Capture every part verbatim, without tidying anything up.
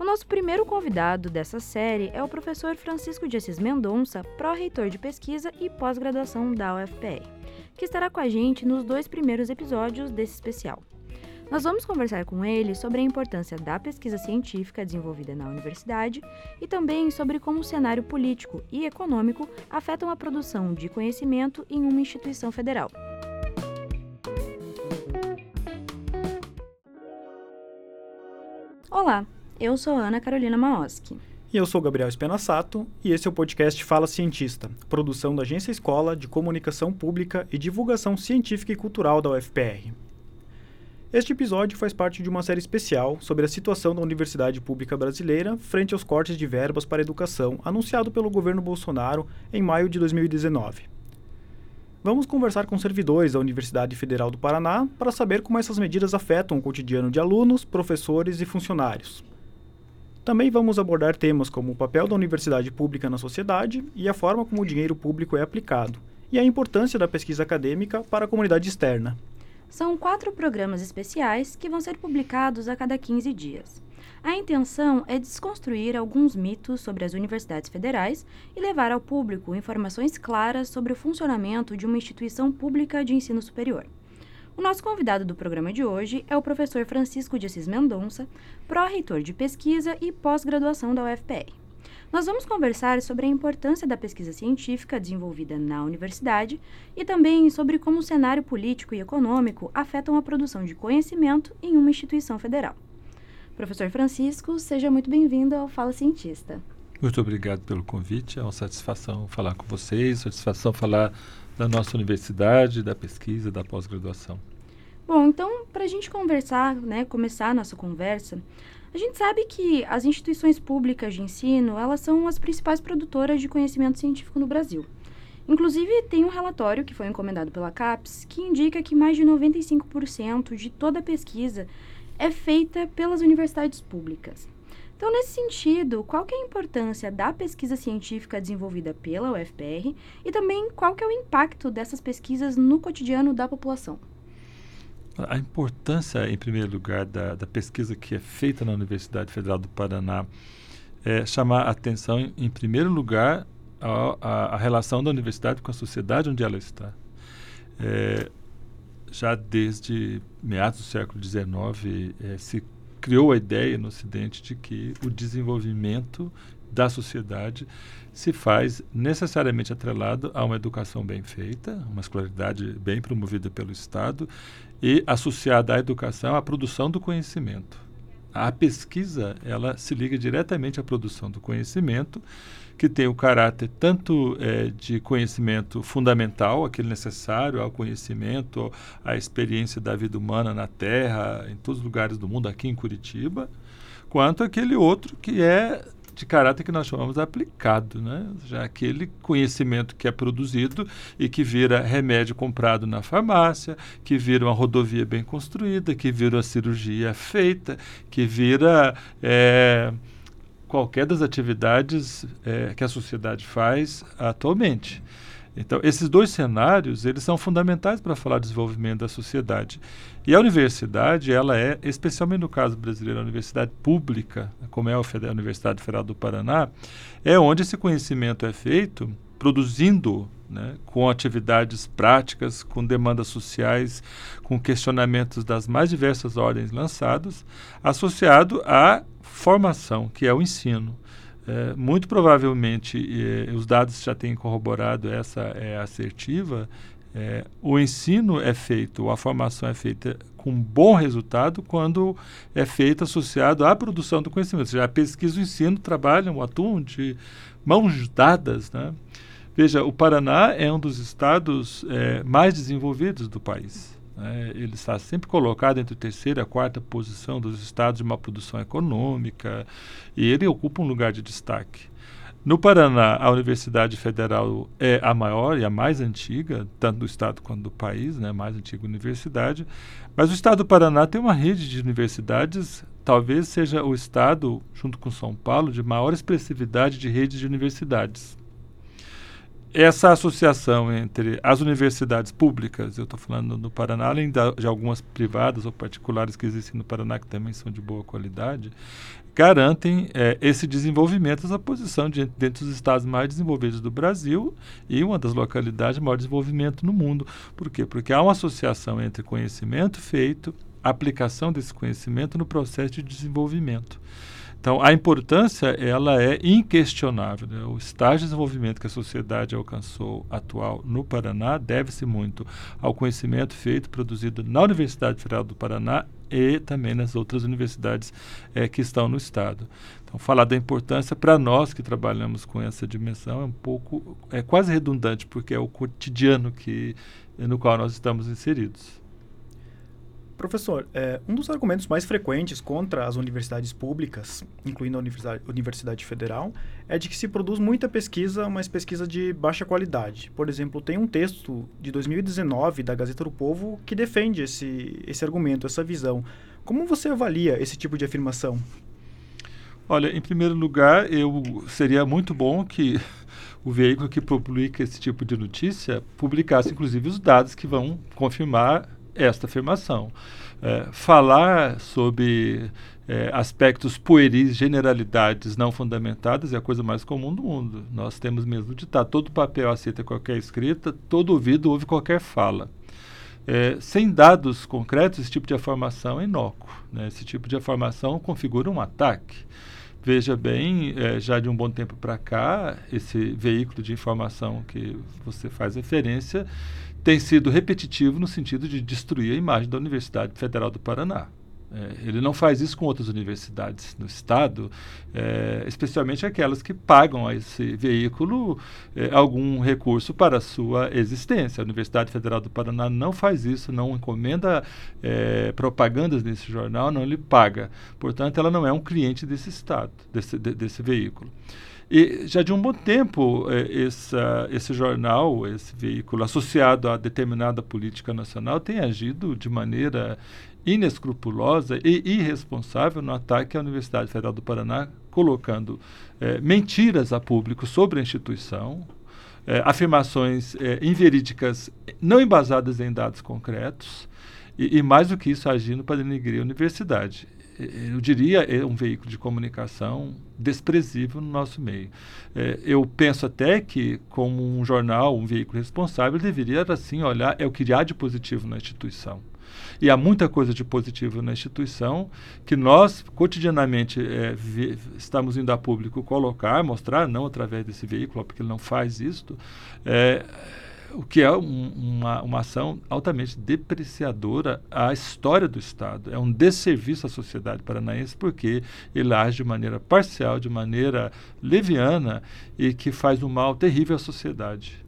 O nosso primeiro convidado dessa série é o professor Francisco de Assis Mendonça, pró-reitor de pesquisa e pós-graduação da U F P R, que estará com a gente nos dois primeiros episódios desse especial. Nós vamos conversar com ele sobre a importância da pesquisa científica desenvolvida na universidade e também sobre como o cenário político e econômico afetam a produção de conhecimento em uma instituição federal. Olá, eu sou Ana Carolina Maoski. E eu sou Gabriel Espenassato e esse é o podcast Fala Cientista, produção da Agência Escola de Comunicação Pública e Divulgação Científica e Cultural da U F P R. Este episódio faz parte de uma série especial sobre a situação da Universidade Pública Brasileira frente aos cortes de verbas para a educação anunciado pelo governo Bolsonaro em maio de dois mil e dezenove. Vamos conversar com servidores da Universidade Federal do Paraná para saber como essas medidas afetam o cotidiano de alunos, professores e funcionários. Também vamos abordar temas como o papel da universidade pública na sociedade e a forma como o dinheiro público é aplicado, e a importância da pesquisa acadêmica para a comunidade externa. São quatro programas especiais que vão ser publicados a cada quinze dias. A intenção é desconstruir alguns mitos sobre as universidades federais e levar ao público informações claras sobre o funcionamento de uma instituição pública de ensino superior. O nosso convidado do programa de hoje é o professor Francisco de Assis Mendonça, pró-reitor de pesquisa e pós-graduação da U F P R. Nós vamos conversar sobre a importância da pesquisa científica desenvolvida na universidade e também sobre como o cenário político e econômico afetam a produção de conhecimento em uma instituição federal. Professor Francisco, seja muito bem-vindo ao Fala Cientista. Muito obrigado pelo convite, é uma satisfação falar com vocês, satisfação falar da nossa universidade, da pesquisa, da pós-graduação. Bom, então, para a gente conversar, né, começar a nossa conversa, a gente sabe que as instituições públicas de ensino, elas são as principais produtoras de conhecimento científico no Brasil. Inclusive, tem um relatório que foi encomendado pela CAPES que indica que mais de noventa e cinco por cento de toda a pesquisa é feita pelas universidades públicas. Então, nesse sentido, qual que é a importância da pesquisa científica desenvolvida pela U F P R e também qual que é o impacto dessas pesquisas no cotidiano da população? A importância, em primeiro lugar, da, da pesquisa que é feita na Universidade Federal do Paraná é chamar a atenção, em, em primeiro lugar, a, a, a relação da universidade com a sociedade onde ela está. É, já desde meados do século dezenove, é, se criou a ideia no Ocidente de que o desenvolvimento da sociedade se faz necessariamente atrelado a uma educação bem feita, uma escolaridade bem promovida pelo Estado e associada à educação à produção do conhecimento. A pesquisa, ela se liga diretamente à produção do conhecimento, que tem o caráter tanto é, de conhecimento fundamental, aquele necessário ao conhecimento, à experiência da vida humana na Terra, em todos os lugares do mundo, aqui em Curitiba, quanto aquele outro que é de caráter que nós chamamos aplicado, né? Já aquele conhecimento que é produzido e que vira remédio comprado na farmácia, que vira uma rodovia bem construída, que vira uma cirurgia feita, que vira é, qualquer das atividades é, que a sociedade faz atualmente. Então, esses dois cenários, eles são fundamentais para falar do desenvolvimento da sociedade. E a universidade, ela é, especialmente no caso brasileiro, a universidade pública, como é a Universidade Federal do Paraná, é onde esse conhecimento é feito, produzindo, né, com atividades práticas, com demandas sociais, com questionamentos das mais diversas ordens lançados, associado à formação, que é o ensino. É, muito provavelmente, é, os dados já têm corroborado essa é, assertiva, é, o ensino é feito, a formação é feita com bom resultado quando é feita associado à produção do conhecimento. Ou seja, a pesquisa e o ensino trabalham, atuam de mãos dadas, né? Veja, o Paraná é um dos estados é, mais desenvolvidos do país. É, ele está sempre colocado entre a terceira e a quarta posição dos estados de uma produção econômica e ele ocupa um lugar de destaque. No Paraná, a Universidade Federal é a maior e a mais antiga, tanto do estado quanto do país, né, mais antiga universidade, mas o estado do Paraná tem uma rede de universidades, talvez seja o estado, junto com São Paulo, de maior expressividade de rede de universidades. essa associação entre as universidades públicas, eu estou falando no Paraná, além da, de algumas privadas ou particulares que existem no Paraná, que também são de boa qualidade, garantem é, esse desenvolvimento, essa posição de, dentro dos estados mais desenvolvidos do Brasil e uma das localidades de maior desenvolvimento no mundo. Por quê? Porque há uma associação entre conhecimento feito, aplicação desse conhecimento no processo de desenvolvimento. Então, a importância, ela é inquestionável, né? O estágio de desenvolvimento que a sociedade alcançou atual no Paraná deve-se muito ao conhecimento feito, produzido na Universidade Federal do Paraná e também nas outras universidades é, que estão no estado. Então, falar da importância para nós que trabalhamos com essa dimensão é um pouco, é quase redundante, porque é o cotidiano que, no qual nós estamos inseridos. Professor, é, um dos argumentos mais frequentes contra as universidades públicas, incluindo a Universidade, Universidade Federal, é de que se produz muita pesquisa, mas pesquisa de baixa qualidade. Por exemplo, tem um texto de dois mil e dezenove da Gazeta do Povo que defende esse, esse argumento, essa visão. Como você avalia esse tipo de afirmação? Olha, em primeiro lugar, eu seria muito bom que o veículo que publica esse tipo de notícia publicasse, inclusive, os dados que vão confirmar esta afirmação. É, falar sobre é, aspectos pueris, generalidades não fundamentadas é a coisa mais comum do mundo. Nós temos mesmo ditado, todo papel aceita qualquer escrita, todo ouvido ouve qualquer fala. É, sem dados concretos, esse tipo de afirmação é inócuo, né? Esse tipo de afirmação configura um ataque. Veja bem, é, já de um bom tempo para cá, esse veículo de informação que você faz referência tem sido repetitivo no sentido de destruir a imagem da Universidade Federal do Paraná. É, ele não faz isso com outras universidades no estado, é, especialmente aquelas que pagam a esse veículo é, algum recurso para a sua existência. A Universidade Federal do Paraná não faz isso, não encomenda é, propagandas nesse jornal, não lhe paga. Portanto, ela não é um cliente desse estado, desse, de, desse veículo. E já de um bom tempo, eh, essa, esse jornal, esse veículo associado a determinada política nacional tem agido de maneira inescrupulosa e irresponsável no ataque à Universidade Federal do Paraná, colocando eh, mentiras a público sobre a instituição, eh, afirmações eh, inverídicas não embasadas em dados concretos e, e mais do que isso, agindo para denegrir a universidade. Eu diria é um veículo de comunicação desprezível no nosso meio. É, eu penso até que, como um jornal, um veículo responsável, deveria, assim, olhar é o que há de positivo na instituição. E há muita coisa de positivo na instituição que nós, cotidianamente, é, vi, estamos indo a público colocar, mostrar, não através desse veículo, porque ele não faz isto, é, o que é um, uma, uma ação altamente depreciadora à história do Estado. É um desserviço à sociedade paranaense, porque ele age de maneira parcial, de maneira leviana, e que faz um mal terrível à sociedade.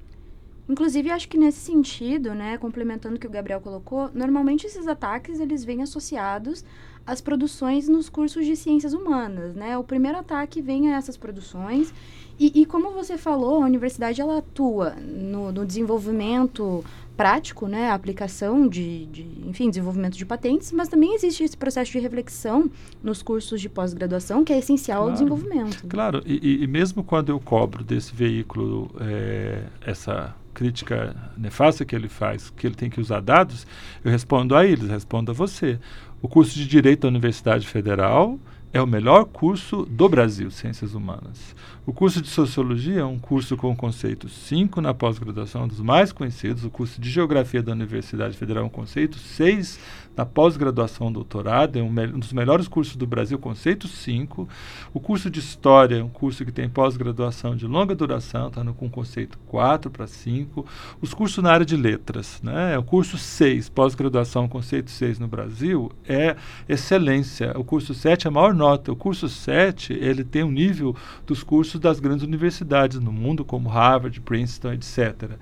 Inclusive, acho que nesse sentido, né, complementando o que o Gabriel colocou, normalmente esses ataques eles vêm associados às produções nos cursos de ciências humanas, né? O primeiro ataque vem a essas produções. E, e como você falou, a universidade ela atua no, no desenvolvimento prático, né, a aplicação de, de, enfim, desenvolvimento de patentes, mas também existe esse processo de reflexão nos cursos de pós-graduação, que é essencial claro, ao desenvolvimento. Claro, e, e mesmo quando eu cobro desse veículo é, essa crítica nefasta que ele faz, que ele tem que usar dados, eu respondo a eles, respondo a você. O curso de Direito da Universidade Federal é o melhor curso do Brasil, Ciências Humanas. O curso de Sociologia é um curso com conceito cinco na pós-graduação, um dos mais conhecidos. O curso de Geografia da Universidade Federal é um conceito seis na pós-graduação doutorado, é um, um dos melhores cursos do Brasil, conceito cinco. O curso de História é um curso que tem pós-graduação de longa duração, está com conceito quatro para cinco. Os cursos na área de Letras, né? É o curso seis, pós-graduação, conceito seis no Brasil, é excelência. O curso sete é a maior nota. O curso sete, ele tem o um nível dos cursos das grandes universidades no mundo, como Harvard, Princeton, etcétera.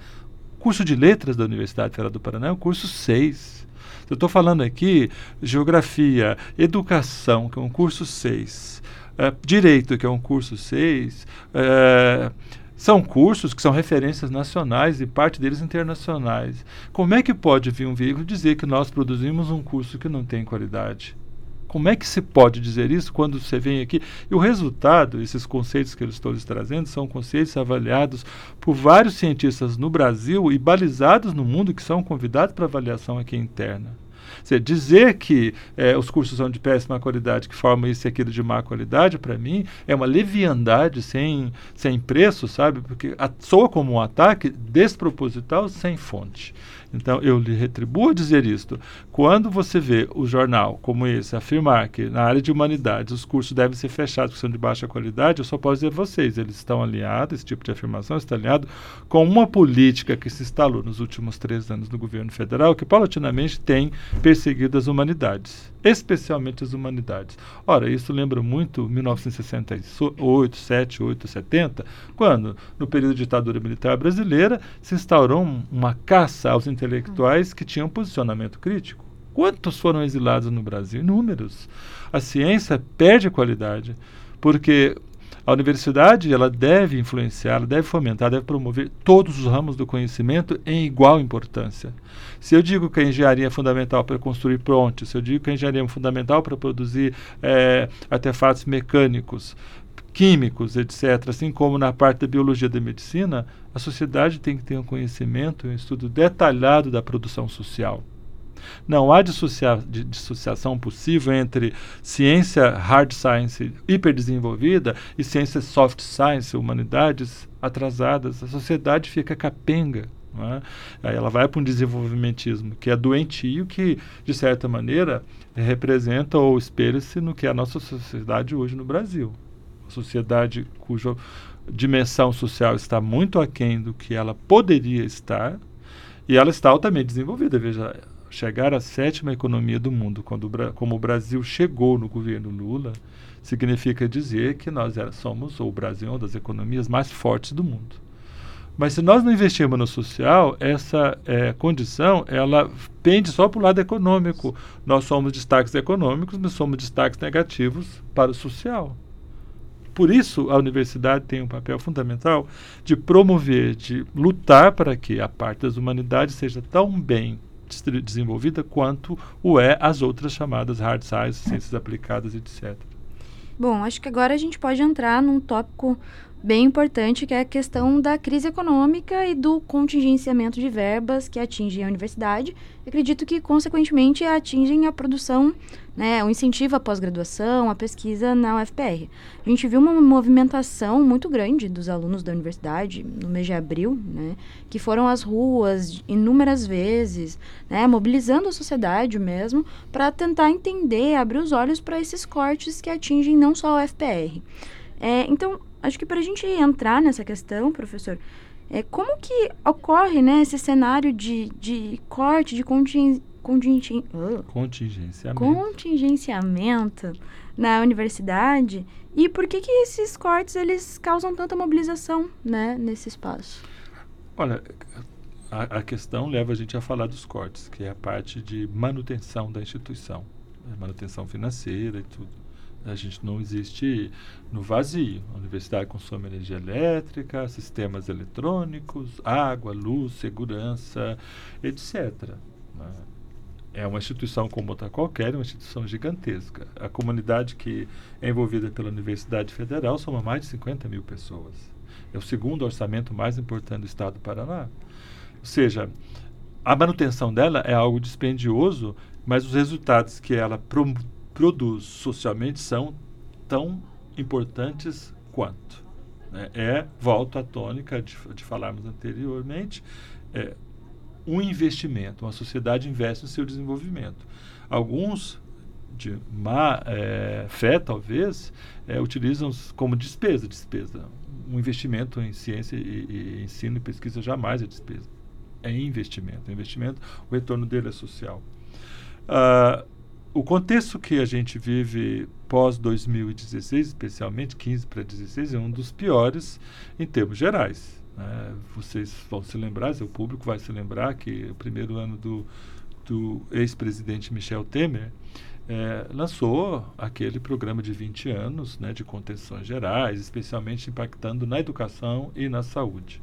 O curso de Letras da Universidade Federal do Paraná é o curso seis. Eu estou falando aqui Geografia, Educação, que é um curso seis, é, Direito, que é um curso seis, é, são cursos que são referências nacionais e parte deles internacionais. Como é que pode vir um veículo dizer que nós produzimos um curso que não tem qualidade? Como é que se pode dizer isso quando você vem aqui? E o resultado, esses conceitos que eu estou lhes trazendo, são conceitos avaliados por vários cientistas no Brasil e balizados no mundo, que são convidados para avaliação aqui interna. Quer dizer, dizer que eh, os cursos são de péssima qualidade, que formam isso e aquilo de má qualidade, para mim, é uma leviandade sem, sem preço, sabe? Porque a, soa como um ataque desproposital sem fonte. Então, eu lhe retribuo dizer isto. Quando você vê o jornal como esse afirmar que na área de humanidades os cursos devem ser fechados porque são de baixa qualidade, eu só posso dizer a vocês, eles estão alinhados, esse tipo de afirmação está alinhado com uma política que se instalou nos últimos três anos no governo federal, que paulatinamente tem perseguido as humanidades, especialmente as humanidades. Ora, isso lembra muito mil novecentos e sessenta e oito, sete, oito, setenta, quando, no período de ditadura militar brasileira, se instaurou um, uma caça aos intelectuais que tinham posicionamento crítico. Quantos foram exilados no Brasil? Inúmeros. A ciência perde qualidade, porque a universidade ela deve influenciar, ela deve fomentar, deve promover todos os ramos do conhecimento em igual importância. Se eu digo que a engenharia é fundamental para construir pontes, se eu digo que a engenharia é fundamental para produzir é, artefatos mecânicos, químicos, etcétera, assim como na parte da biologia e da medicina, a sociedade tem que ter um conhecimento, um estudo detalhado da produção social. Não há dissocia- de, dissociação possível entre ciência hard science hiperdesenvolvida e ciência soft science, humanidades atrasadas. A sociedade fica capenga, não é? Aí ela vai para um desenvolvimentismo que é doentio, que de certa maneira representa ou espelha-se no que é a nossa sociedade hoje no Brasil. Uma sociedade cuja dimensão social está muito aquém do que ela poderia estar e ela está altamente desenvolvida, veja. Chegar à sétima economia do mundo, quando, como o Brasil chegou no governo Lula, significa dizer que nós era, somos, ou o Brasil, uma das economias mais fortes do mundo. Mas se nós não investirmos no social, essa é, condição, ela pende só para o lado econômico. Nós somos destaques econômicos, mas somos destaques negativos para o social. Por isso, a universidade tem um papel fundamental de promover, de lutar para que a parte das humanidades seja tão bem desenvolvida quanto o é as outras chamadas hard science, ciências aplicadas, etcétera. Bom, acho que agora a gente pode entrar num tópico bem importante, que é a questão da crise econômica e do contingenciamento de verbas que atingem a universidade. Eu acredito que, consequentemente, atingem a produção, né, o incentivo à pós-graduação, à pesquisa na U F P R. A gente viu uma movimentação muito grande dos alunos da universidade no mês de abril, né, que foram às ruas inúmeras vezes, né, mobilizando a sociedade mesmo, para tentar entender, abrir os olhos para esses cortes que atingem não só a U F P R. É, então, acho que para a gente entrar nessa questão, professor, é, como que ocorre, né, esse cenário de, de corte, de contingência, contingência, oh, contingenciamento. contingenciamento na universidade e por que que esses cortes eles causam tanta mobilização, né, nesse espaço? Olha, a, a questão leva a gente a falar dos cortes, que é a parte de manutenção da instituição, manutenção financeira e tudo. A gente não existe no vazio. A universidade consome energia elétrica, sistemas eletrônicos, água, luz, segurança, etcétera. É uma instituição como outra qualquer, uma instituição gigantesca. A comunidade que é envolvida pela Universidade Federal soma mais de cinquenta mil pessoas. É o segundo orçamento mais importante do estado do Paraná. Ou seja, a manutenção dela é algo dispendioso, mas os resultados que ela promove produz socialmente são tão importantes quanto. Né? É, volto à tônica de, de falarmos anteriormente, é, um investimento, uma sociedade investe no seu desenvolvimento. Alguns, de má é, fé talvez, é, utilizam como despesa, despesa. Um investimento em ciência e, e ensino e pesquisa jamais é despesa. É investimento. É investimento, o retorno dele é social. Ah, O contexto que a gente vive pós-dois mil e dezesseis, especialmente quinze para dezesseis, é um dos piores em termos gerais. Né? Vocês vão se lembrar, o público vai se lembrar que o primeiro ano do, do ex-presidente Michel Temer é, lançou aquele programa de vinte anos, né, de contenções gerais, especialmente impactando na educação e na saúde.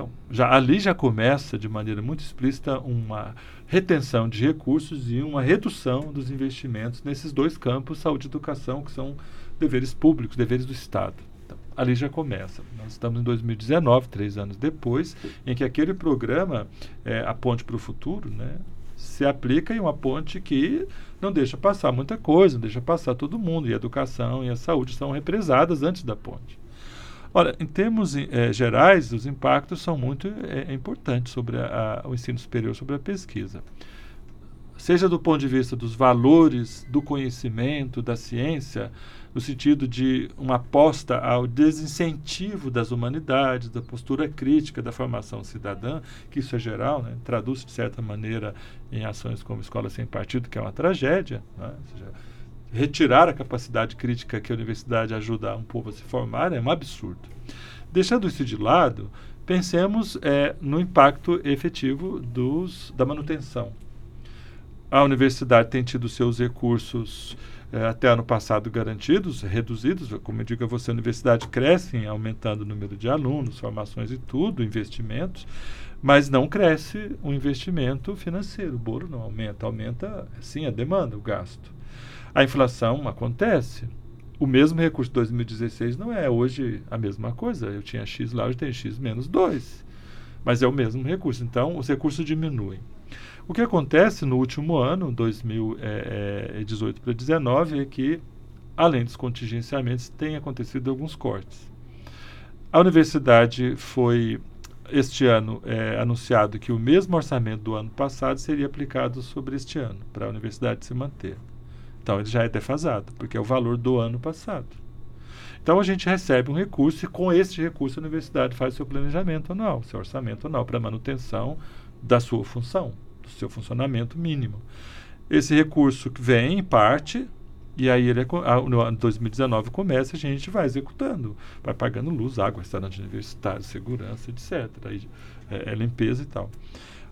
Então, já, ali já começa de maneira muito explícita uma retenção de recursos e uma redução dos investimentos nesses dois campos, saúde e educação, que são deveres públicos, deveres do Estado. Então, ali já começa. Nós estamos em dois mil e dezenove, três anos depois, em que aquele programa, é, A Ponte para o Futuro, né, se aplica em uma ponte que não deixa passar muita coisa, não deixa passar todo mundo, e a educação e a saúde são represadas antes da ponte. Olha, em termos eh, gerais, os impactos são muito eh, importantes sobre a, a, o ensino superior, sobre a pesquisa. Seja do ponto de vista dos valores, do conhecimento, da ciência, no sentido de uma aposta ao desincentivo das humanidades, da postura crítica, da formação cidadã, que isso é geral, né? Traduz, de certa maneira, em ações como Escola Sem Partido, que é uma tragédia, né? Ou seja, retirar a capacidade crítica que a universidade ajuda um povo a se formar é um absurdo. Deixando isso de lado, pensemos é, no impacto efetivo dos, da manutenção. A universidade tem tido seus recursos é, até ano passado garantidos, reduzidos. Como eu digo a você, a universidade cresce, aumentando o número de alunos, formações e tudo, investimentos, mas não cresce o investimento financeiro. O bolo não aumenta, aumenta sim a demanda, o gasto. A inflação acontece. O mesmo recurso de dois mil e dezesseis não é hoje a mesma coisa. Eu tinha X lá, hoje tem X menos dois. Mas é o mesmo recurso. Então, os recursos diminuem. O que acontece no último ano, dois mil e dezoito para dois mil e dezenove, é que, além dos contingenciamentos, tem acontecido alguns cortes. A universidade foi, este ano, é anunciado que o mesmo orçamento do ano passado seria aplicado sobre este ano, para a universidade se manter. Então, ele já é defasado, porque é o valor do ano passado. Então, a gente recebe um recurso e, com esse recurso, a universidade faz seu planejamento anual, seu orçamento anual para manutenção da sua função, do seu funcionamento mínimo. Esse recurso vem em parte, e aí ele é, no ano dois mil e dezenove começa, a gente vai executando, vai pagando luz, água, restaurante universitário, segurança, etcétera. Aí, é, é limpeza e tal.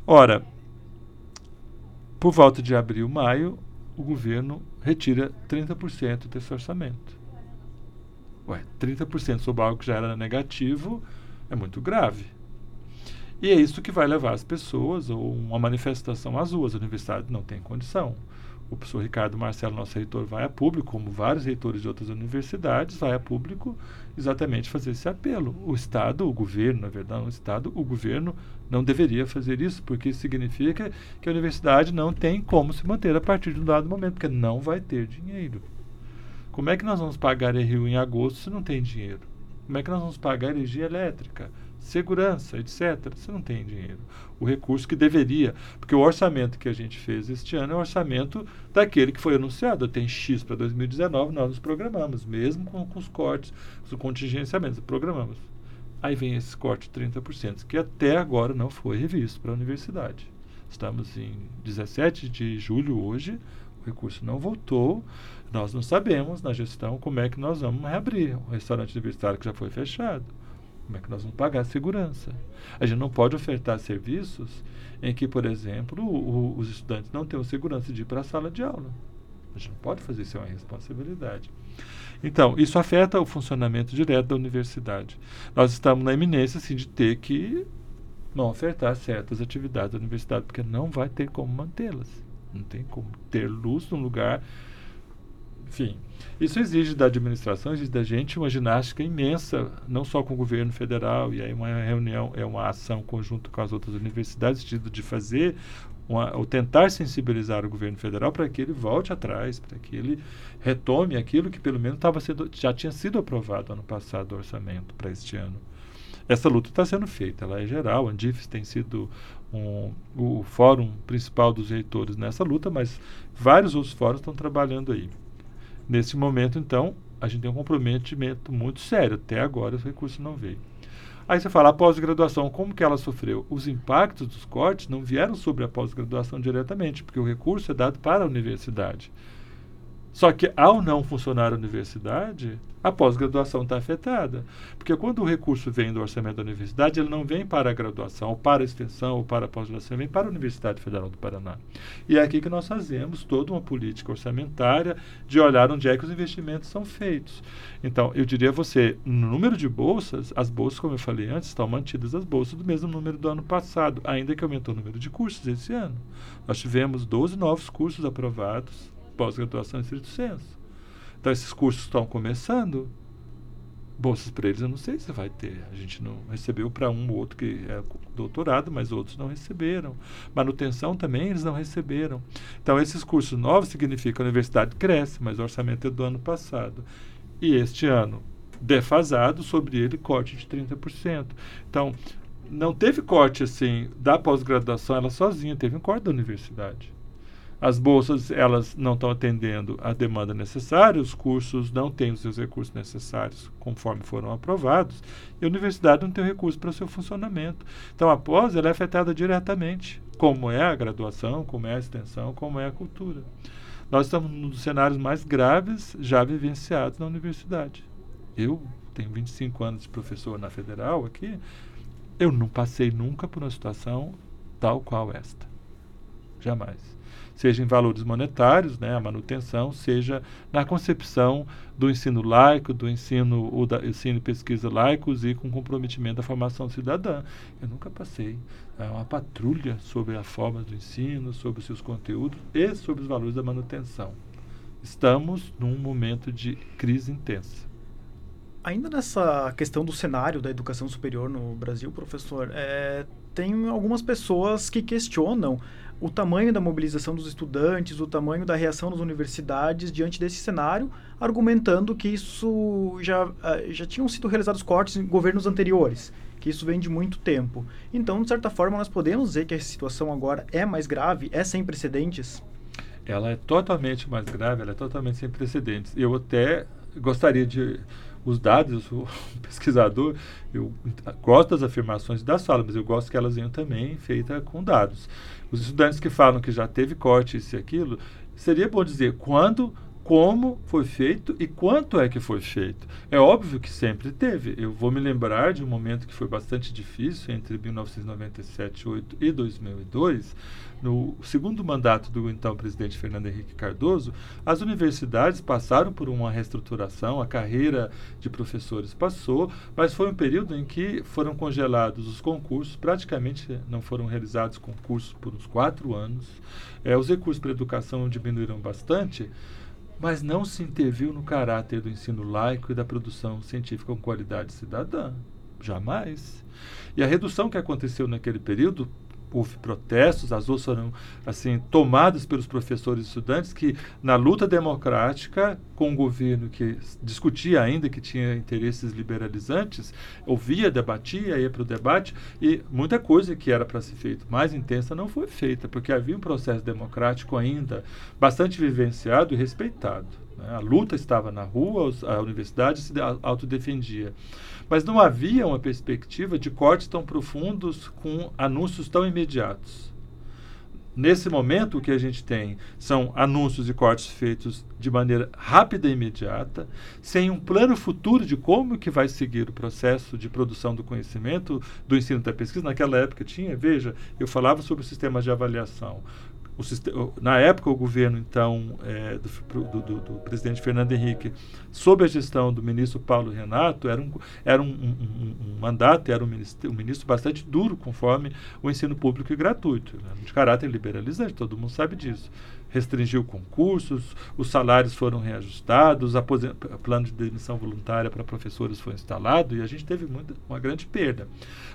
Ora, por volta de abril, maio, o governo retira trinta por cento desse orçamento. Ué, trinta por cento sobre algo que já era negativo é muito grave. E é isso que vai levar as pessoas, ou uma manifestação às ruas. A universidade não tem condição. O professor Ricardo Marcelo, nosso reitor, vai a público, como vários reitores de outras universidades, vai a público exatamente fazer esse apelo. O Estado, o governo, na verdade, o Estado, o governo não deveria fazer isso, porque isso significa que a universidade não tem como se manter a partir de um dado momento, porque não vai ter dinheiro. Como é que nós vamos pagar R U em agosto se não tem dinheiro? Como é que nós vamos pagar energia elétrica, segurança, etcétera? Você não tem dinheiro. O recurso que deveria, porque o orçamento que a gente fez este ano é o orçamento daquele que foi anunciado. Tem X para dois mil e dezenove, nós nos programamos, mesmo com, com os cortes, os contingenciamentos, programamos. Aí vem esse corte de trinta por cento, que até agora não foi revisto para a universidade. Estamos em dezessete de julho hoje, o recurso não voltou. Nós não sabemos, na gestão, como é que nós vamos reabrir o restaurante universitário que já foi fechado. Como é que nós vamos pagar a segurança? A gente não pode ofertar serviços em que, por exemplo, o, o, os estudantes não tenham segurança de ir para a sala de aula. A gente não pode fazer isso, é uma irresponsabilidade. Então, isso afeta o funcionamento direto da universidade. Nós estamos na iminência, assim, de ter que não ofertar certas atividades da universidade, porque não vai ter como mantê-las. Não tem como ter luz num lugar... Enfim, isso exige da administração, exige da gente uma ginástica imensa, não só com o governo federal, e aí uma reunião, é uma ação conjunta com as outras universidades, no sentido de fazer, uma, ou tentar sensibilizar o governo federal para que ele volte atrás, para que ele retome aquilo que pelo menos tava sendo, já tinha sido aprovado ano passado o orçamento para este ano. Essa luta está sendo feita, ela é geral, a Andifes tem sido um, o fórum principal dos reitores nessa luta, mas vários outros fóruns estão trabalhando aí. Nesse momento, então, a gente tem um comprometimento muito sério. Até agora, o recurso não veio. Aí você fala, a pós-graduação, como que ela sofreu? Os impactos dos cortes não vieram sobre a pós-graduação diretamente, porque o recurso é dado para a universidade. Só que, ao não funcionar a universidade, a pós-graduação está afetada. Porque quando o recurso vem do orçamento da universidade, ele não vem para a graduação, ou para a extensão, ou para a pós-graduação, vem para a Universidade Federal do Paraná. E é aqui que nós fazemos toda uma política orçamentária de olhar onde é que os investimentos são feitos. Então, eu diria a você, no número de bolsas, as bolsas, como eu falei antes, estão mantidas as bolsas do mesmo número do ano passado, ainda que aumentou o número de cursos esse ano. Nós tivemos doze novos cursos aprovados, pós-graduação em estrito senso. Então, esses cursos estão começando, bolsas para eles eu não sei se vai ter. A gente não recebeu para um ou outro que é doutorado, mas outros não receberam. Manutenção também eles não receberam. Então, esses cursos novos significam que a universidade cresce, mas o orçamento é do ano passado. E este ano, defasado, sobre ele, corte de trinta por cento. Então, não teve corte assim da pós-graduação, ela sozinha, teve um corte da universidade. As bolsas, elas não estão atendendo a demanda necessária, os cursos não têm os seus recursos necessários conforme foram aprovados, e a universidade não tem recursos para o seu funcionamento. Então, a pós, ela é afetada diretamente, como é a graduação, como é a extensão, como é a cultura. Nós estamos num dos cenários mais graves já vivenciados na universidade. Eu tenho vinte e cinco anos de professor na Federal aqui, eu não passei nunca por uma situação tal qual esta. Jamais. Seja em valores monetários, né, a manutenção, seja na concepção do ensino laico, do ensino, ou da, ensino e pesquisa laicos e com comprometimento da formação cidadã. Eu nunca passei é, uma patrulha sobre a forma do ensino, sobre os seus conteúdos e sobre os valores da manutenção. Estamos num momento de crise intensa. Ainda nessa questão do cenário da educação superior no Brasil, professor, é, tem algumas pessoas que questionam o tamanho da mobilização dos estudantes, o tamanho da reação das universidades diante desse cenário, argumentando que isso já, já tinham sido realizados cortes em governos anteriores, que isso vem de muito tempo. Então, de certa forma, nós podemos dizer que a situação agora é mais grave, é sem precedentes? Ela é totalmente mais grave, ela é totalmente sem precedentes. Eu até gostaria de... Os dados, eu sou um pesquisador, eu gosto das afirmações da sala, mas eu gosto que elas venham também feitas com dados. Os estudantes que falam que já teve corte, isso e aquilo, seria bom dizer quando, como foi feito e quanto é que foi feito. É óbvio que sempre teve. Eu vou me lembrar de um momento que foi bastante difícil, entre mil novecentos e noventa e sete, oito e dois mil e dois, no segundo mandato do então presidente Fernando Henrique Cardoso, as universidades passaram por uma reestruturação, a carreira de professores passou, mas foi um período em que foram congelados os concursos, praticamente não foram realizados concursos por uns quatro anos, é, os recursos para a educação diminuíram bastante, mas não se interviu no caráter do ensino laico e da produção científica com qualidade cidadã, jamais. E a redução que aconteceu naquele período, houve protestos, as outras foram assim, tomadas pelos professores e estudantes que, na luta democrática, com um governo que discutia ainda que tinha interesses liberalizantes, ouvia, debatia, ia para o debate, e muita coisa que era para ser feita mais intensa não foi feita, porque havia um processo democrático ainda bastante vivenciado e respeitado. Né? A luta estava na rua, a universidade se autodefendia. Mas não havia uma perspectiva de cortes tão profundos com anúncios tão imediatos. Nesse momento, o que a gente tem são anúncios e cortes feitos de maneira rápida e imediata, sem um plano futuro de como que vai seguir o processo de produção do conhecimento, do ensino da pesquisa. Naquela época tinha, veja, eu falava sobre os sistemas de avaliação. O sistema, na época, o governo, então, é, do, do, do, do presidente Fernando Henrique, sob a gestão do ministro Paulo Renato, era um, era um, um, um mandato, era um ministro, um ministro bastante duro, conforme o ensino público e gratuito, né, de caráter liberalizante, todo mundo sabe disso. Restringiu concursos, os salários foram reajustados, o aposent... plano de demissão voluntária para professores foi instalado e a gente teve muita, uma grande perda.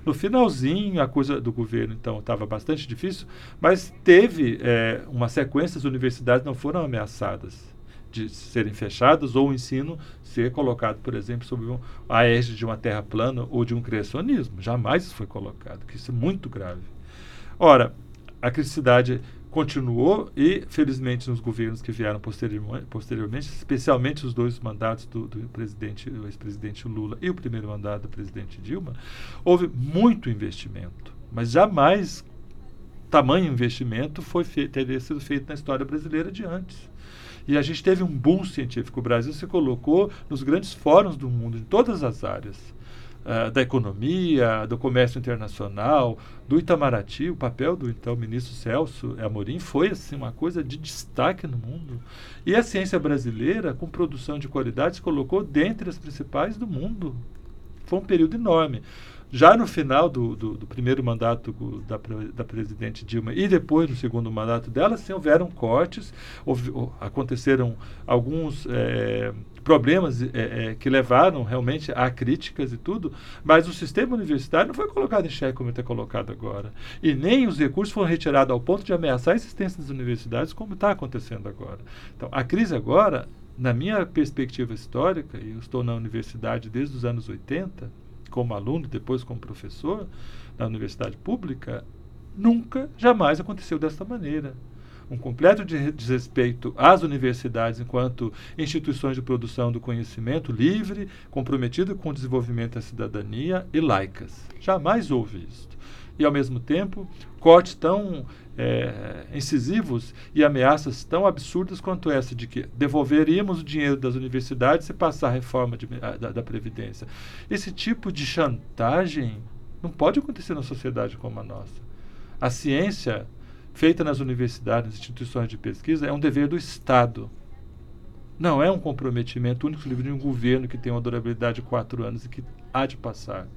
No finalzinho, a coisa do governo, então, estava bastante difícil, mas teve... É, uma sequência, as universidades não foram ameaçadas de serem fechadas ou o ensino ser colocado, por exemplo, sob um, a égide de uma terra plana ou de um criacionismo. Jamais isso foi colocado, que isso é muito grave. Ora, a criticidade continuou e, felizmente, nos governos que vieram posteriormente, posteriormente especialmente os dois mandatos do, do presidente, do ex-presidente Lula e o primeiro mandato do presidente Dilma, houve muito investimento, mas jamais tamanho investimento foi fe- teria sido feito na história brasileira de antes. E a gente teve um boom científico. O Brasil se colocou nos grandes fóruns do mundo, em todas as áreas. Uh, da economia, do comércio internacional, do Itamaraty. O papel do então ministro Celso Amorim foi assim, uma coisa de destaque no mundo. E a ciência brasileira, com produção de qualidade, se colocou dentre as principais do mundo. Foi um período enorme. Já no final do, do, do primeiro mandato da, da presidente Dilma e depois do segundo mandato dela, sim, houveram cortes, houve, aconteceram alguns é, problemas é, é, que levaram realmente a críticas e tudo, mas o sistema universitário não foi colocado em xeque como está colocado agora. E nem os recursos foram retirados ao ponto de ameaçar a existência das universidades, como está acontecendo agora. Então, a crise agora, na minha perspectiva histórica, e eu estou na universidade desde os anos oitenta, como aluno, depois como professor na universidade pública, nunca, jamais aconteceu desta maneira. Um completo de desrespeito às universidades enquanto instituições de produção do conhecimento livre, comprometido com o desenvolvimento da cidadania e laicas. Jamais houve isso. E, ao mesmo tempo, cortes tão é, incisivos e ameaças tão absurdas quanto essa de que devolveríamos o dinheiro das universidades se passar a reforma de, da, da Previdência. Esse tipo de chantagem não pode acontecer numa sociedade como a nossa. A ciência feita nas universidades, nas instituições de pesquisa, é um dever do Estado. Não é um comprometimento único livre de um governo que tem uma durabilidade de quatro anos e que há de passar.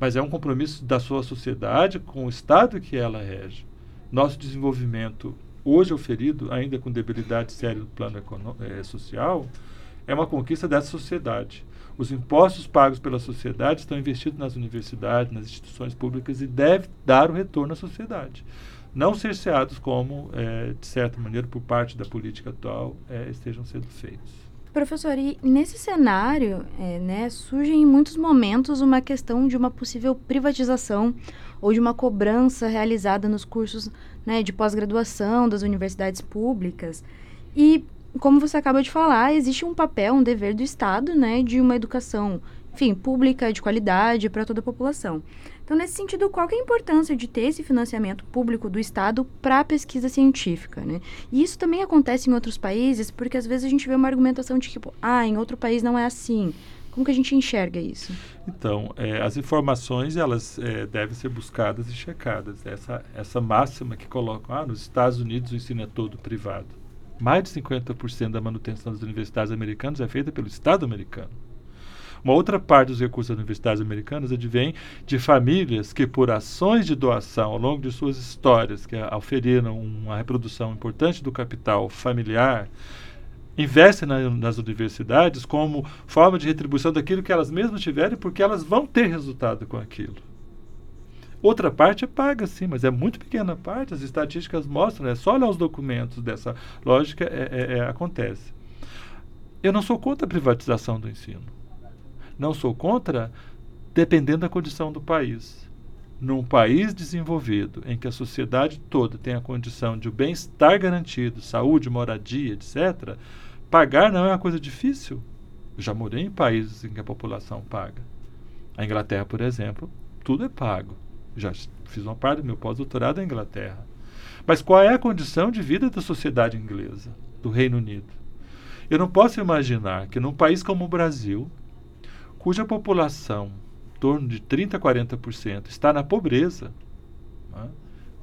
Mas é um compromisso da sua sociedade com o Estado que ela rege. Nosso desenvolvimento, hoje oferido, ainda com debilidade séria no plano é, social, é uma conquista dessa sociedade. Os impostos pagos pela sociedade estão investidos nas universidades, nas instituições públicas e devem dar o retorno à sociedade. Não cerceados como, é, de certa maneira, por parte da política atual, é, estejam sendo feitos. Professor, e nesse cenário, é, né, surge em muitos momentos uma questão de uma possível privatização ou de uma cobrança realizada nos cursos, né, de pós-graduação das universidades públicas. E, como você acaba de falar, existe um papel, um dever do Estado, né, de uma educação, enfim, pública, de qualidade para toda a população. Então, nesse sentido, qual que é a importância de ter esse financiamento público do Estado para a pesquisa científica, né? E isso também acontece em outros países, porque às vezes a gente vê uma argumentação de tipo, ah, em outro país não é assim. Como que a gente enxerga isso? Então, é, as informações, elas é, devem ser buscadas e checadas. Essa, essa máxima que colocam, ah, nos Estados Unidos o ensino é todo privado. Mais de cinquenta por cento da manutenção das universidades americanas é feita pelo Estado americano. Uma outra parte dos recursos das universidades americanas advém de famílias que, por ações de doação ao longo de suas histórias, que oferiram uma reprodução importante do capital familiar, investem na, nas universidades como forma de retribuição daquilo que elas mesmas tiverem, porque elas vão ter resultado com aquilo. Outra parte é paga, sim, mas é muito pequena parte. As estatísticas mostram, é só olhar os documentos dessa lógica, é, é, é, acontece. Eu não sou contra a privatização do ensino. Não sou contra, dependendo da condição do país. Num país desenvolvido, em que a sociedade toda tem a condição de o bem-estar garantido, saúde, moradia, etcétera, pagar não é uma coisa difícil. Eu já morei em países em que a população paga. A Inglaterra, por exemplo, tudo é pago. Já fiz uma parte do meu pós-doutorado na Inglaterra. Mas qual é a condição de vida da sociedade inglesa, do Reino Unido? Eu não posso imaginar que num país como o Brasil, cuja população, em torno de trinta a quarenta por cento, está na pobreza, né,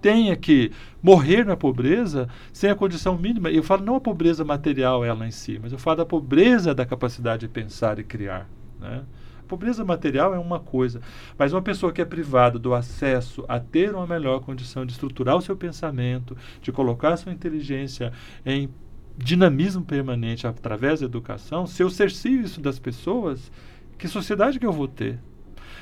tenha que morrer na pobreza sem a condição mínima. Eu falo não a pobreza material ela em si, mas eu falo da pobreza da capacidade de pensar e criar, né? A pobreza material é uma coisa, mas uma pessoa que é privada do acesso a ter uma melhor condição de estruturar o seu pensamento, de colocar a sua inteligência em dinamismo permanente através da educação, se eu cercio isso das pessoas, que sociedade que eu vou ter?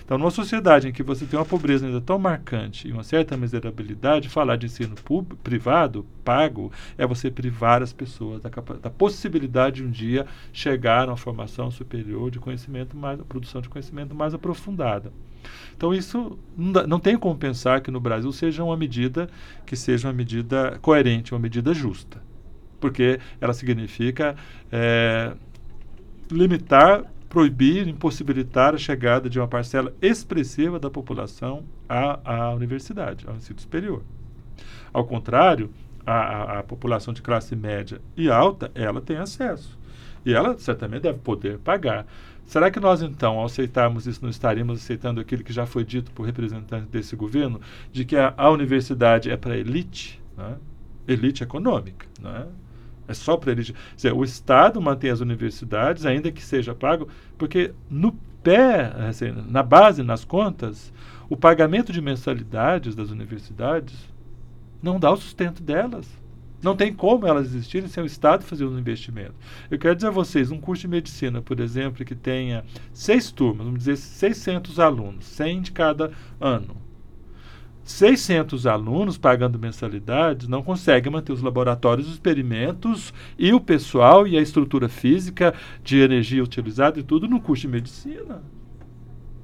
Então, numa sociedade em que você tem uma pobreza ainda tão marcante e uma certa miserabilidade, falar de ensino público, privado, pago, é você privar as pessoas da, capa- da possibilidade de um dia chegar a uma formação superior de conhecimento, mais, produção de conhecimento mais aprofundada. Então, isso não, dá, não tem como pensar que no Brasil seja uma medida que seja uma medida coerente, uma medida justa, porque ela significa é, limitar, proibir, impossibilitar a chegada de uma parcela expressiva da população à, à universidade, ao ensino superior. Ao contrário, a, a população de classe média e alta, ela tem acesso. E ela certamente deve poder pagar. Será que nós, então, ao aceitarmos isso, não estaremos aceitando aquilo que já foi dito por representantes desse governo, de que a, a universidade é para elite, né? Elite econômica, né? É só para elite. Quer dizer, o Estado mantém as universidades, ainda que seja pago, porque no pé, assim, na base, nas contas, o pagamento de mensalidades das universidades não dá o sustento delas. Não tem como elas existirem sem o Estado fazer um investimento. Eu quero dizer a vocês, um curso de medicina, por exemplo, que tenha seis turmas, vamos dizer seiscentos alunos, cem de cada ano. seiscentos alunos pagando mensalidades não conseguem manter os laboratórios, os experimentos e o pessoal e a estrutura física de energia utilizada e tudo no curso de medicina.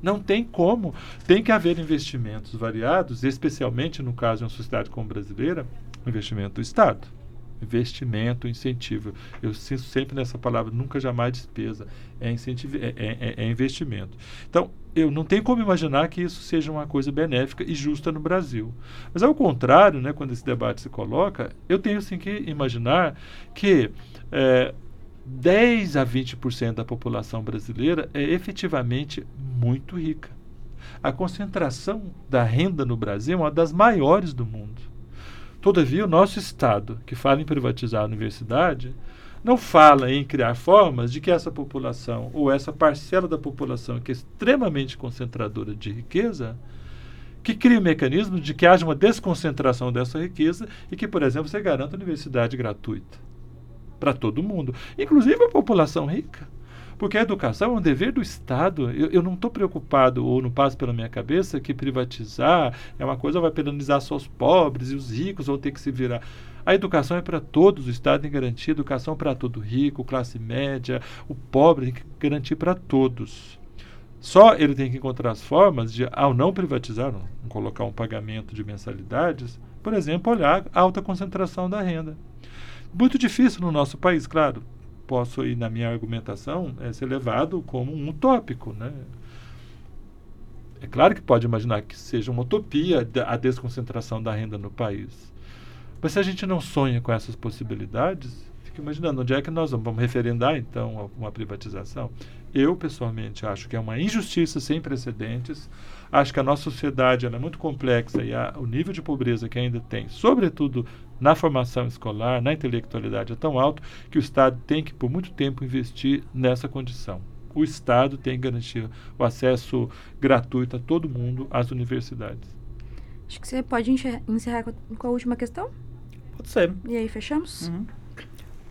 Não tem como. Tem que haver investimentos variados, especialmente no caso de uma sociedade como a brasileira, investimento do Estado. Investimento, incentivo. Eu sinto sempre nessa palavra, nunca jamais despesa. É, incentivo, é, é, é investimento. Então, eu não tenho como imaginar que isso seja uma coisa benéfica e justa no Brasil. Mas, ao contrário, né, quando esse debate se coloca, eu tenho sim que imaginar que é, dez a vinte por cento da população brasileira é efetivamente muito rica. A concentração da renda no Brasil é uma das maiores do mundo. Todavia, o nosso Estado, que fala em privatizar a universidade, não fala em criar formas de que essa população, ou essa parcela da população que é extremamente concentradora de riqueza, que crie um mecanismo de que haja uma desconcentração dessa riqueza e que, por exemplo, você garanta universidade gratuita para todo mundo, inclusive a população rica. Porque a educação é um dever do Estado. Eu, eu não estou preocupado, ou não passa pela minha cabeça, que privatizar é uma coisa que vai penalizar só os pobres e os ricos vão ter que se virar. A educação é para todos. O Estado tem que garantir educação para todo rico, classe média, o pobre tem que garantir para todos. Só ele tem que encontrar as formas de, ao não privatizar, não colocar um pagamento de mensalidades, por exemplo, olhar a alta concentração da renda. Muito difícil no nosso país, claro. Posso ir na minha argumentação, é, ser levado como um utópico, né? É claro que pode imaginar que seja uma utopia a desconcentração da renda no país. Mas se a gente não sonha com essas possibilidades, fica imaginando onde é que nós vamos, vamos referendar, então, uma privatização. Eu, pessoalmente, acho que é uma injustiça sem precedentes. Acho que a nossa sociedade ela é muito complexa e a, o nível de pobreza que ainda tem, sobretudo na formação escolar, na intelectualidade é tão alto que o Estado tem que, por muito tempo, investir nessa condição. O Estado tem que garantir o acesso gratuito a todo mundo às universidades. Acho que você pode encerrar com a última questão? Pode ser. E aí, fechamos? Uhum.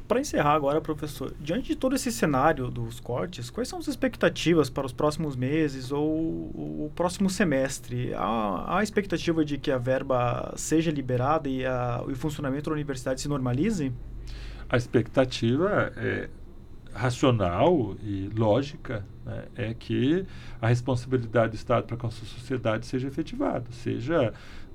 Para encerrar agora, professor, diante de todo esse cenário dos cortes, quais são as expectativas para os próximos meses ou o próximo semestre? Há, há expectativa de que a verba seja liberada e, a, e o funcionamento da universidade se normalize? A expectativa é racional e lógica, né? É que a responsabilidade do Estado para com a sociedade seja efetivada, seja...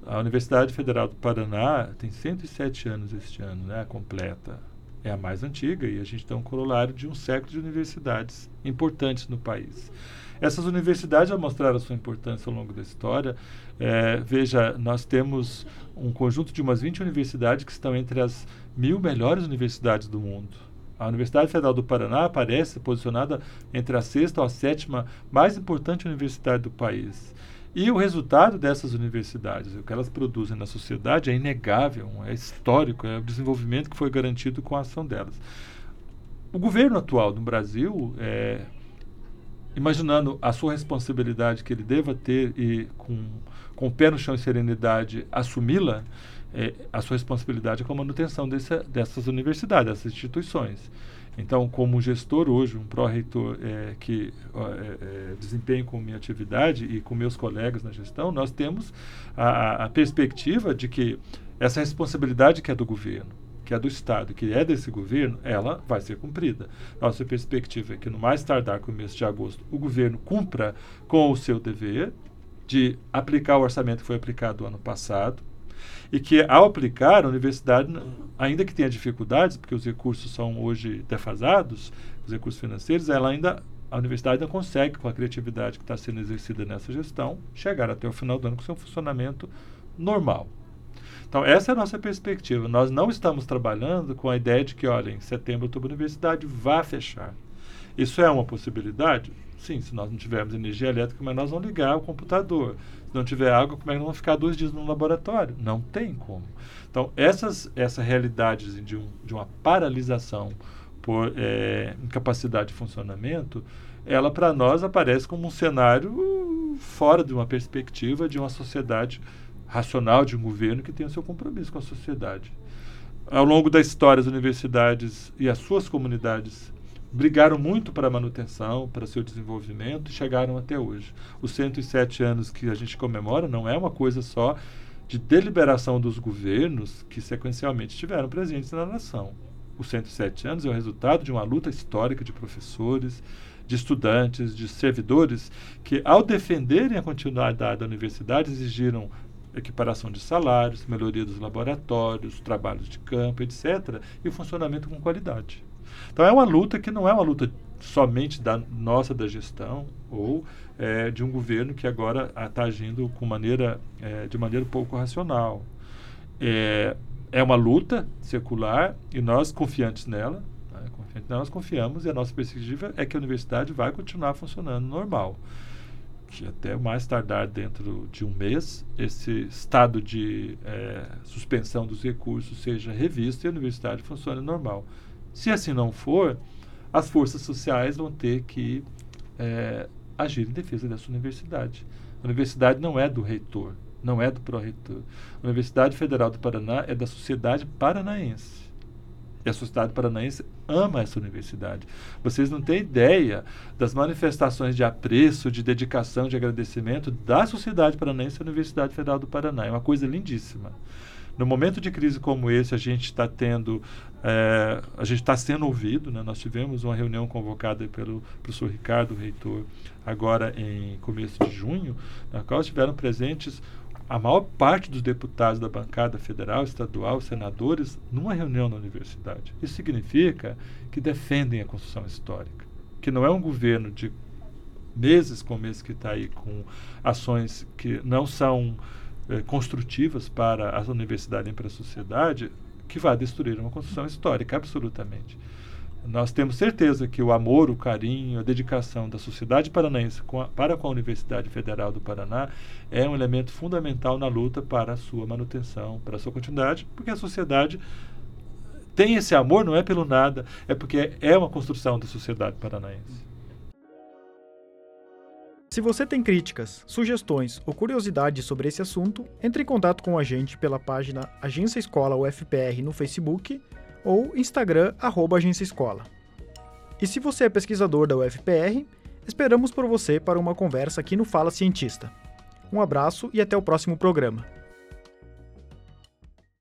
A Universidade Federal do Paraná tem cento e sete anos este ano, né? Completa. É a mais antiga e a gente tem um corolário de um século de universidades importantes no país. Essas universidades já mostraram a sua importância ao longo da história. É, veja, nós temos um conjunto de umas vinte universidades que estão entre as mil melhores universidades do mundo. A Universidade Federal do Paraná aparece posicionada entre a sexta ou a sétima mais importante universidade do país. E o resultado dessas universidades, o que elas produzem na sociedade é inegável, é histórico, é o desenvolvimento que foi garantido com a ação delas. O governo atual no Brasil, é, imaginando a sua responsabilidade que ele deva ter e com, com o pé no chão e serenidade assumi-la, é, a sua responsabilidade é com a manutenção desse, dessas universidades, dessas instituições. Então, como gestor hoje, um pró-reitor é, que ó, é, é, desempenho com minha atividade e com meus colegas na gestão, nós temos a, a perspectiva de que essa responsabilidade que é do governo, que é do Estado, que é desse governo, ela vai ser cumprida. Nossa perspectiva é que no mais tardar começo de agosto, o governo cumpra com o seu dever de aplicar o orçamento que foi aplicado ano passado, e que, ao aplicar, a universidade, ainda que tenha dificuldades, porque os recursos são hoje defasados, os recursos financeiros, ela ainda, a universidade ainda consegue, com a criatividade que está sendo exercida nessa gestão, chegar até o final do ano com seu funcionamento normal. Então, essa é a nossa perspectiva. Nós não estamos trabalhando com a ideia de que, olha, em setembro, outubro, a universidade vai fechar. Isso é uma possibilidade? Sim, se nós não tivermos energia elétrica, como é que nós vamos ligar o computador? Se não tiver água, como é que nós vamos ficar dois dias no laboratório? Não tem como. Então, essas, essa realidade de, um, de uma paralisação por é, incapacidade de funcionamento, ela, para nós, aparece como um cenário fora de uma perspectiva de uma sociedade racional, de um governo que tem o seu compromisso com a sociedade. Ao longo da história, as universidades e as suas comunidades brigaram muito para a manutenção, para seu desenvolvimento, e chegaram até hoje. Os cento e sete anos que a gente comemora não é uma coisa só de deliberação dos governos que sequencialmente estiveram presentes na nação. Os cento e sete anos é o resultado de uma luta histórica de professores, de estudantes, de servidores, que, ao defenderem a continuidade da universidade, exigiram equiparação de salários, melhoria dos laboratórios, trabalhos de campo, etcétera, e o funcionamento com qualidade. Então, é uma luta que não é uma luta somente da nossa, da gestão, ou é, de um governo que agora está agindo com maneira, é, de maneira pouco racional. É, é uma luta secular e nós, confiantes nela, né, confiantes nela, nós confiamos, e a nossa perspectiva é que a universidade vai continuar funcionando normal. Que até mais tardar dentro de um mês, esse estado de é, suspensão dos recursos seja revisto e a universidade funcione normal. Se assim não for, as forças sociais vão ter que é, agir em defesa dessa universidade. A universidade não é do reitor, não é do pró-reitor. A Universidade Federal do Paraná é da sociedade paranaense. E a sociedade paranaense ama essa universidade. Vocês não têm ideia das manifestações de apreço, de dedicação, de agradecimento da sociedade paranaense à Universidade Federal do Paraná. É uma coisa lindíssima. No momento de crise como esse, a gente está tendo, é, a gente está sendo ouvido, né? Nós tivemos uma reunião convocada pelo professor Ricardo, reitor, agora em começo de junho, na qual estiveram presentes a maior parte dos deputados da bancada federal, estadual, senadores, numa reunião na universidade. Isso significa que defendem a construção histórica, que não é um governo de meses com meses que está aí com ações que não são construtivas para a universidade e para a sociedade, que vai destruir uma construção histórica, absolutamente. Nós temos certeza que o amor, o carinho, a dedicação da sociedade paranaense com a, para com a Universidade Federal do Paraná é um elemento fundamental na luta para a sua manutenção, para a sua continuidade, porque a sociedade tem esse amor, não é pelo nada, é porque é uma construção da sociedade paranaense. Se você tem críticas, sugestões ou curiosidades sobre esse assunto, entre em contato com a gente pela página Agência Escola U F P R no Facebook ou Instagram, arroba Agência Escola. E se você é pesquisador da U F P R, esperamos por você para uma conversa aqui no Fala Cientista. Um abraço e até o próximo programa.